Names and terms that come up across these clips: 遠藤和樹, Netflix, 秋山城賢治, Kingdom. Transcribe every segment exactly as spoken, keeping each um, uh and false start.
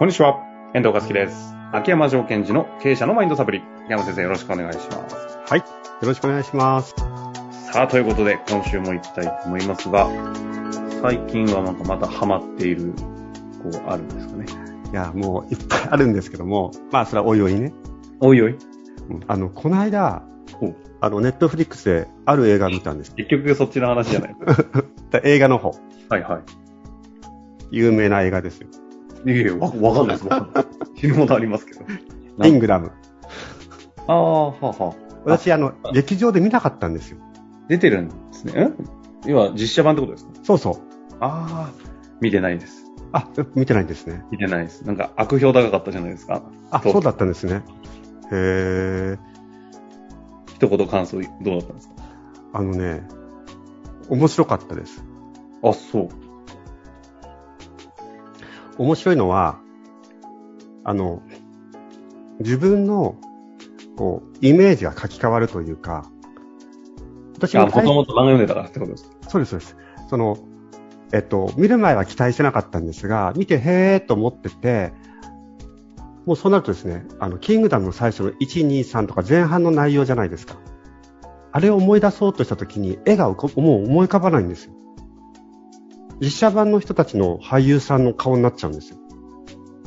こんにちは、遠藤和樹です。秋山城賢治の経営者のマインドサプリ、秋山先生よろしくお願いします。はい、よろしくお願いします。さあ、ということで今週も行きたいと思いますが、最近はなんかまたハマっているこうあるんですかね。いや、もういっぱいあるんですけども、まあそれはおいおいね。おいおい、うん、あのこの間あのネットフリックスである映画見たんです。結局そっちの話じゃない映画の方。はいはい。有名な映画ですよ。いやいや、わかんないです。知るものありますけど。キングダム。ああ、はあ、はあ。私、あの、劇場で見なかったんですよ。出てるんですね。ん、今、実写版ってことですか？そうそう。ああ、見てないです。あ、見てないんですね。見てないです。なんか、悪評高かったじゃないですか。あ、そうだったんですね。へえ。一言感想どうだったんですか？あのね、面白かったです。あ、そう。面白いのは、あの自分のこうイメージが書き換わるというか、私もともと漫画読んでたからってことです。そうですそうです。そのえっと見る前は期待してなかったんですが、見てへーと思ってて。もうそうなるとですね、あのキングダムの最初のいち、に、さんとか前半の内容じゃないですか。あれを思い出そうとしたときに絵がもう思い浮かばないんですよ。実写版の人たちの俳優さんの顔になっちゃうんですよ。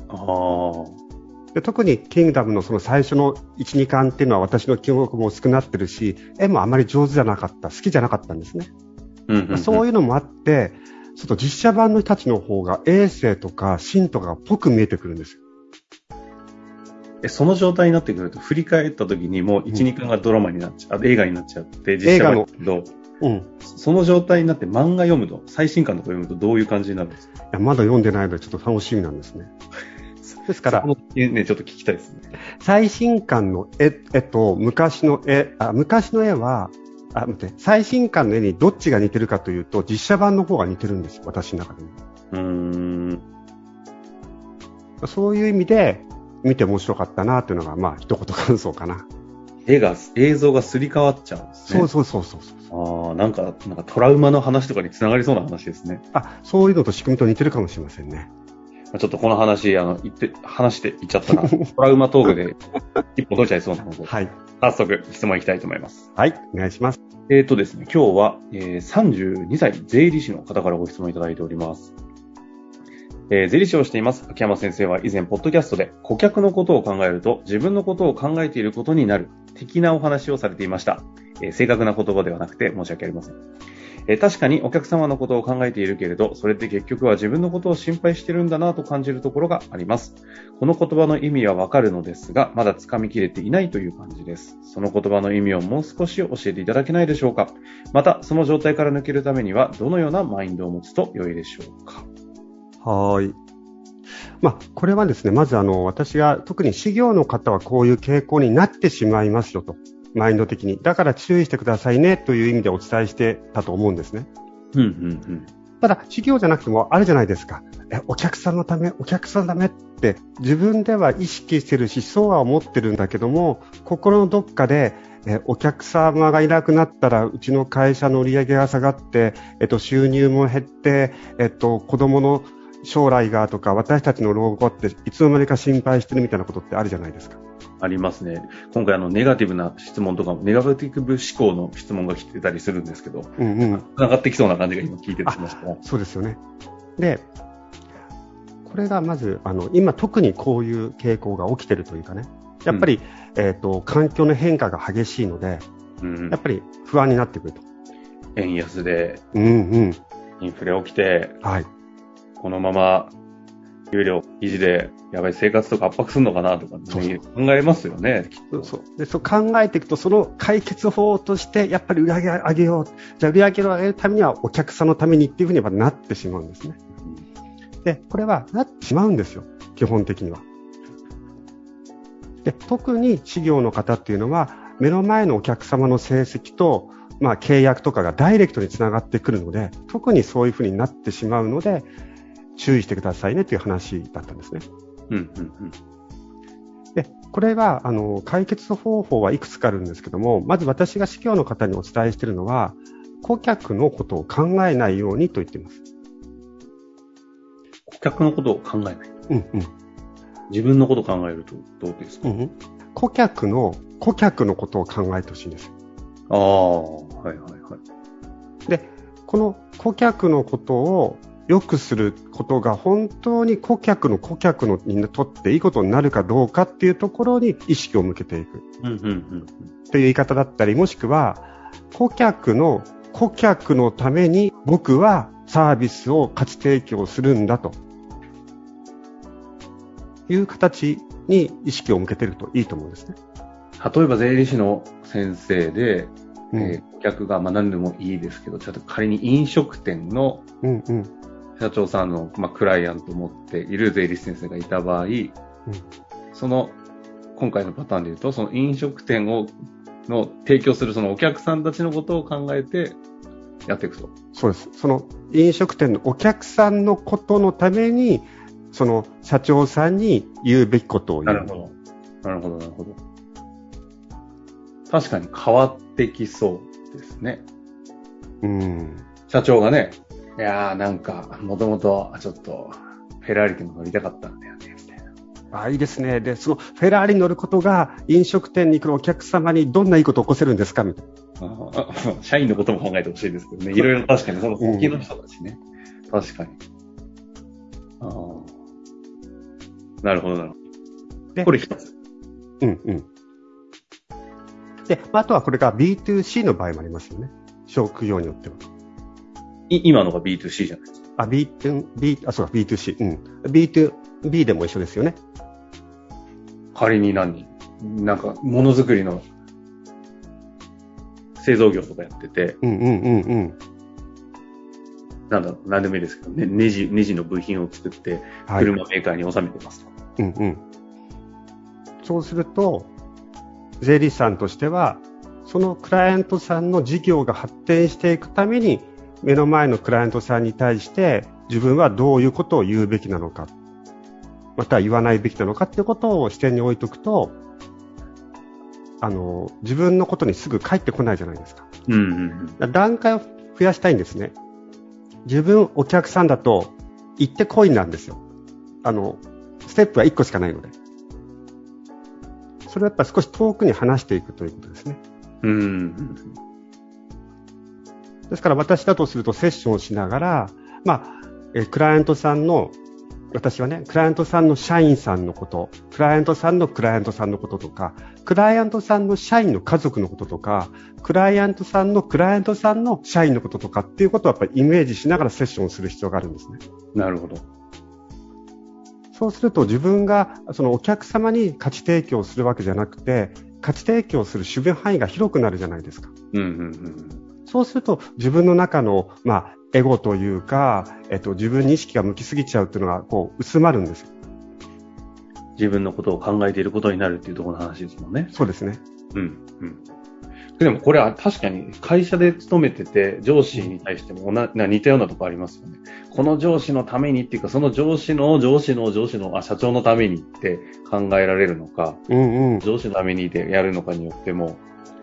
あで、特にキングダムのその最初のいち、にかんっていうのは私の記憶も薄くなってるし、絵もあまり上手じゃなかった、好きじゃなかったんですね。うんうんうん、そういうのもあって、ちょっと実写版の人たちの方が衛星とか芯とかがっぽく見えてくるんですよ。その状態になってくると、振り返った時にもういち、にかんがドラマになっちゃう、映画になっちゃって、実写版の、うん、その状態になって漫画読むと、最新刊とか読むとどういう感じになるんですか？いや、まだ読んでないのでちょっと楽しみなんですね。ですから、ね、ちょっと聞きたいですね。最新刊の絵、えっと、昔の絵、あ、昔の絵は、あ、待って、最新刊の絵にどっちが似てるかというと、実写版の方が似てるんですよ、私の中でも。うーん。そういう意味で、見て面白かったなというのが、まあ、一言感想かな。絵が、映像がすり替わっちゃうんですね。そうそうそうそうそう。ああ、なんか、なんかトラウマの話とかにつながりそうな話ですね。あ、そういうのと仕組みと似てるかもしれませんね。ちょっとこの話、あの、言って、話して言っちゃったな。トラウマトークで一歩取れちゃいそうなので。はい。早速、質問いきたいと思います。はい、お願いします。えーとですね、今日は、えー、さんじゅうにさい税理士の方からご質問いただいております。えー、税理士をしています秋山先生は以前ポッドキャストで顧客のことを考えると自分のことを考えていることになる的なお話をされていました、えー、正確な言葉ではなくて申し訳ありません、えー、確かにお客様のことを考えているけれどそれって結局は自分のことを心配しているんだなと感じるところがあります。この言葉の意味はわかるのですがまだ掴みきれていないという感じです。その言葉の意味をもう少し教えていただけないでしょうか。またその状態から抜けるためにはどのようなマインドを持つと良いでしょうか。はい。まあ、これはですね、まずあの、私が特に事業の方はこういう傾向になってしまいますよと、マインド的に。だから注意してくださいねという意味でお伝えしてたと思うんですね。うんうんうん。ただ、事業じゃなくてもあるじゃないですか。え、お客さんのため、お客さんのためって自分では意識してるし、そうは思ってるんだけども、心のどっかで、えお客様がいなくなったらうちの会社の売り上げが下がって、えっと、収入も減って、えっと、子供の将来がとか私たちの老後っていつの間にか心配してるみたいなことってあるじゃないですか。ありますね。今回あのネガティブな質問とかネガティブ思考の質問が来てたりするんですけど、うんうん、つながってきそうな感じが今聞いてました、ね。そうですよね。で、これがまずあの今特にこういう傾向が起きてるというかね。やっぱり、うん、えー、と環境の変化が激しいので、うん、やっぱり不安になってくると。円安で、うんうん、インフレ起きて、はい、このまま給料維持でやばい生活とか圧迫するのかなとか、ね、そうそう考えますよね。きっとそうそうでそう考えていくとその解決法としてやっぱり売り上げ上げよう、じゃあ売り上げを上げるためにはお客さんのためにっていうふうにはなってしまうんですね。でこれはなってしまうんですよ基本的には。で特に事業の方っていうのは目の前のお客様の成績と、まあ、契約とかがダイレクトにつながってくるので特にそういうふうになってしまうので注意してくださいねという話だったんですね、うんうんうん、でこれはあの解決方法はいくつかあるんですけどもまず私が事業の方にお伝えしているのは顧客のことを考えないようにと言っています。顧客のことを考えない、うんうん、自分のこと考えるとどうですか、うん、顧客の顧客のことを考えてほしいんですよ。ああ、はいはいはい。で、この顧客のことを良くすることが本当に顧客の顧客のにとっていいことになるかどうかっていうところに意識を向けていくという言い方だったり、もしくは顧客の顧客のために僕はサービスを価値提供するんだという形に意識を向けているといいと思うんですね。例えば税理士の先生で、うんえー、顧客がまあ何でもいいですけど、ちょっと仮に飲食店の、うんうん社長さんの、まあ、クライアントを持っている税理士先生がいた場合、うん、その今回のパターンでいうと、その飲食店をの提供するそのお客さんたちのことを考えてやっていくと。そうです。その飲食店のお客さんのことのために、その社長さんに言うべきことを言う。なるほど、なるほど、なるほど。確かに変わってきそうですね。うん。社長がね。いやーなんかもともとちょっとフェラーリでも乗りたかったんだよねみたいな。あ、いいですね。で、そのフェラーリに乗ることが飲食店に来るお客様にどんないいことを起こせるんですかみたいな。ああ、社員のことも考えてほしいですけどね。いろいろ確かにその先の人たちね、うん、確かに。ああ、なるほどなるほど。これ一つ。うんうん。で、あとはこれが ビーツーシー の場合もありますよね。職業によっては。今のが ビーツーシー じゃないですか。あ、B、B、あ、そうだ、ビーツーシー。うん。ビーツービー でも一緒ですよね。仮に何人、なんか、ものづくりの製造業とかやってて、うんうんうんうん。なんだろう、なんでもいいですけどね、ネジ、ネジの部品を作って、車メーカーに納めてますと、はい。うんうん。そうすると、税理士さんとしては、そのクライアントさんの事業が発展していくために、目の前のクライアントさんに対して自分はどういうことを言うべきなのか、または言わないべきなのかっていうことを視点に置いておくと、あの自分のことにすぐ返ってこないじゃないですか。うんうんうん、段階を増やしたいんですね。自分お客さんだと行ってこいなんですよ。あのステップはいっこしかないので、それをやっぱり少し遠くに離していくということですね。うんうんうんですから私だとするとセッションをしながら、まあ、えクライアントさんの私はねクライアントさんの社員さんのことクライアントさんのクライアントさんのこととかクライアントさんの社員の家族のこととかクライアントさんのクライアントさんの社員のこととかっていうことをやっぱりイメージしながらセッションをする必要があるんですね。なるほど。そうすると自分がそのお客様に価値提供するわけじゃなくて価値提供する守備範囲が広くなるじゃないですか。うんうんうんそうすると自分の中の、まあ、エゴというか、えっと、自分に意識が向きすぎちゃうというのがこう薄まるんですよ。自分のことを考えていることになるというところの話ですもんね。そうですね、うんうん、でもこれは確かに会社で勤めてて上司に対してもな似たようなところありますよね。この上司のためにっていうかその上司の上司の上司のあ社長のためにって考えられるのか、うんうん、上司のためにでやるのかによっても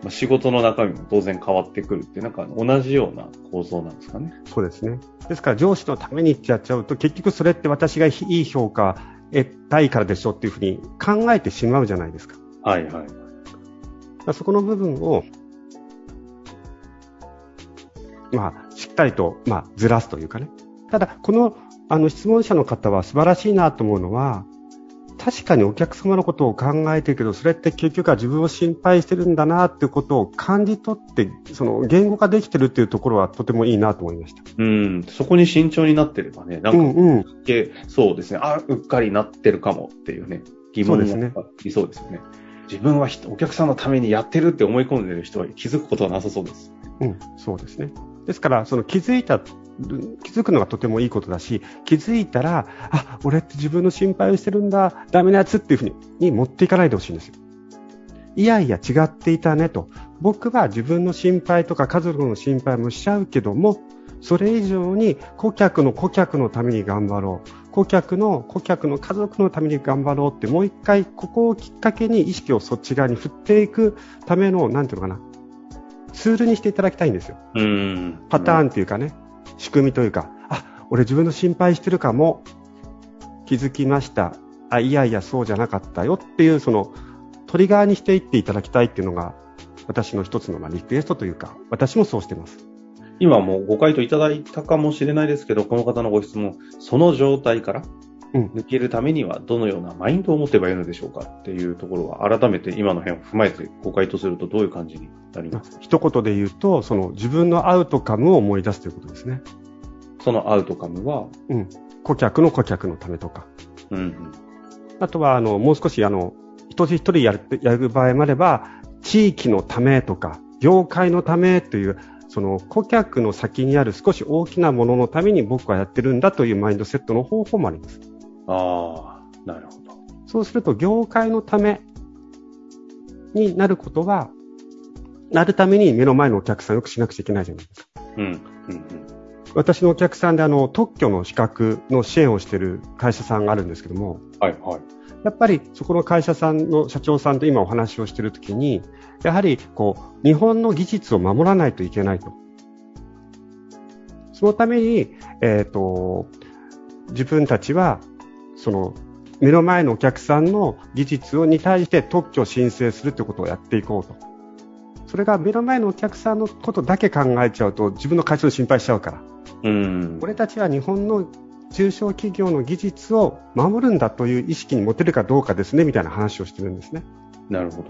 仕事の中身も当然変わってくるっていうなんか同じような構造なんですかね。そうですね。ですから上司のためにやっちゃうと結局それって私がいい評価得たいからでしょっていうふうに考えてしまうじゃないですか。はいはい。そこの部分をまあしっかりとまあずらすというかね。ただこのあの質問者の方は素晴らしいなと思うのは。確かにお客様のことを考えているけどそれって結局は自分を心配してるんだなっていうことを感じ取ってその言語化できてるっていうところはとてもいいなと思いました。うんそこに慎重になってればねなんか、うんうん、そうですねあうっかりなってるかもっていうね疑問がいそうですよね。自分はお客さんのためにやってるって思い込んでる人は気づくことはなさそうです。うんそうですね。ですからその気づいた気づくのがとてもいいことだし気づいたらあ、俺って自分の心配をしてるんだダメなやつっていうふう に, に持っていかないでほしいんですよ。いやいや違っていたねと僕は自分の心配とか家族の心配もしちゃうけどもそれ以上に顧客の顧客のために頑張ろう顧客の顧客の家族のために頑張ろうってもう一回ここをきっかけに意識をそっち側に振っていくためのなんていうのかなツールにしていただきたいんですよ。うんパターンというかね仕組みというかあ、俺自分の心配してるかも気づきましたあ、いやいやそうじゃなかったよっていうそのトリガーにしていっていただきたいっていうのが私の一つのまあリクエストというか、私もそうしてます。今もうご回答いただいたかもしれないですけど、この方のご質問、その状態から抜けるためにはどのようなマインドを持てばいいのでしょうかっていうところは、改めて今の辺を踏まえてご回答するとどういう感じになりますか？一言で言うと、その自分のアウトカムを思い出すということですね。そのアウトカムは、うん、顧客の顧客のためとか、うんうん、あとはあのもう少しあの一人一人やる、やる場合もあれば、地域のためとか業界のためという、その顧客の先にある少し大きなもののために僕はやってるんだというマインドセットの方法もあります。ああ、なるほど。そうすると業界のためになることは、なるために目の前のお客さんをよくしなくちゃいけないじゃないですか。うんうんうん、私のお客さんであの特許の資格の支援をしている会社さんがあるんですけども、はいはい、やっぱりそこの会社さんの社長さんと今お話をしているときに、やはりこう日本の技術を守らないといけないと。そのために、えーと、自分たちはその目の前のお客さんの技術に対して特許を申請するということをやっていこうと。それが目の前のお客さんのことだけ考えちゃうと自分の会社の心配しちゃうから、うん、俺たちは日本の中小企業の技術を守るんだという意識に持てるかどうかですね、みたいな話をしてるんですね。なるほど。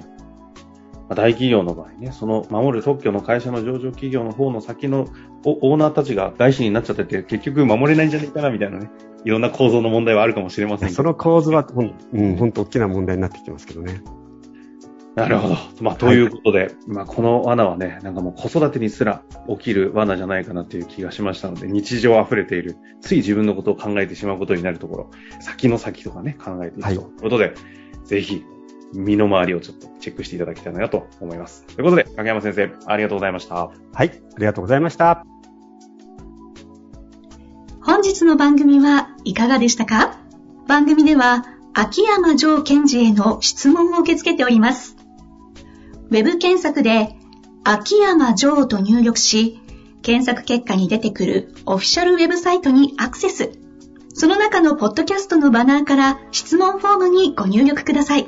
大企業の場合ね、その守る特許の会社の上場企業の方の先のオーナーたちが外資になっちゃってて、結局守れないんじゃないかなみたいなね、いろんな構造の問題はあるかもしれませんけど、その構造はほん、うん、ほんと大きな問題になってきてますけどね。なるほど。まあ、ということで、はい、まあ、この罠はね、なんかもう子育てにすら起きる罠じゃないかなという気がしましたので、日常あふれている、つい自分のことを考えてしまうことになるところ、先の先とかね、考えていくということで、はい、ぜひ身の回りをちょっとチェックしていただきたいなと思います。ということで、影山先生、ありがとうございました。はい、ありがとうございました。本日の番組はいかがでしたか？番組では、秋山城賢治への質問を受け付けております。ウェブ検索で秋山城と入力し、検索結果に出てくるオフィシャルウェブサイトにアクセス。その中のポッドキャストのバナーから質問フォームにご入力ください。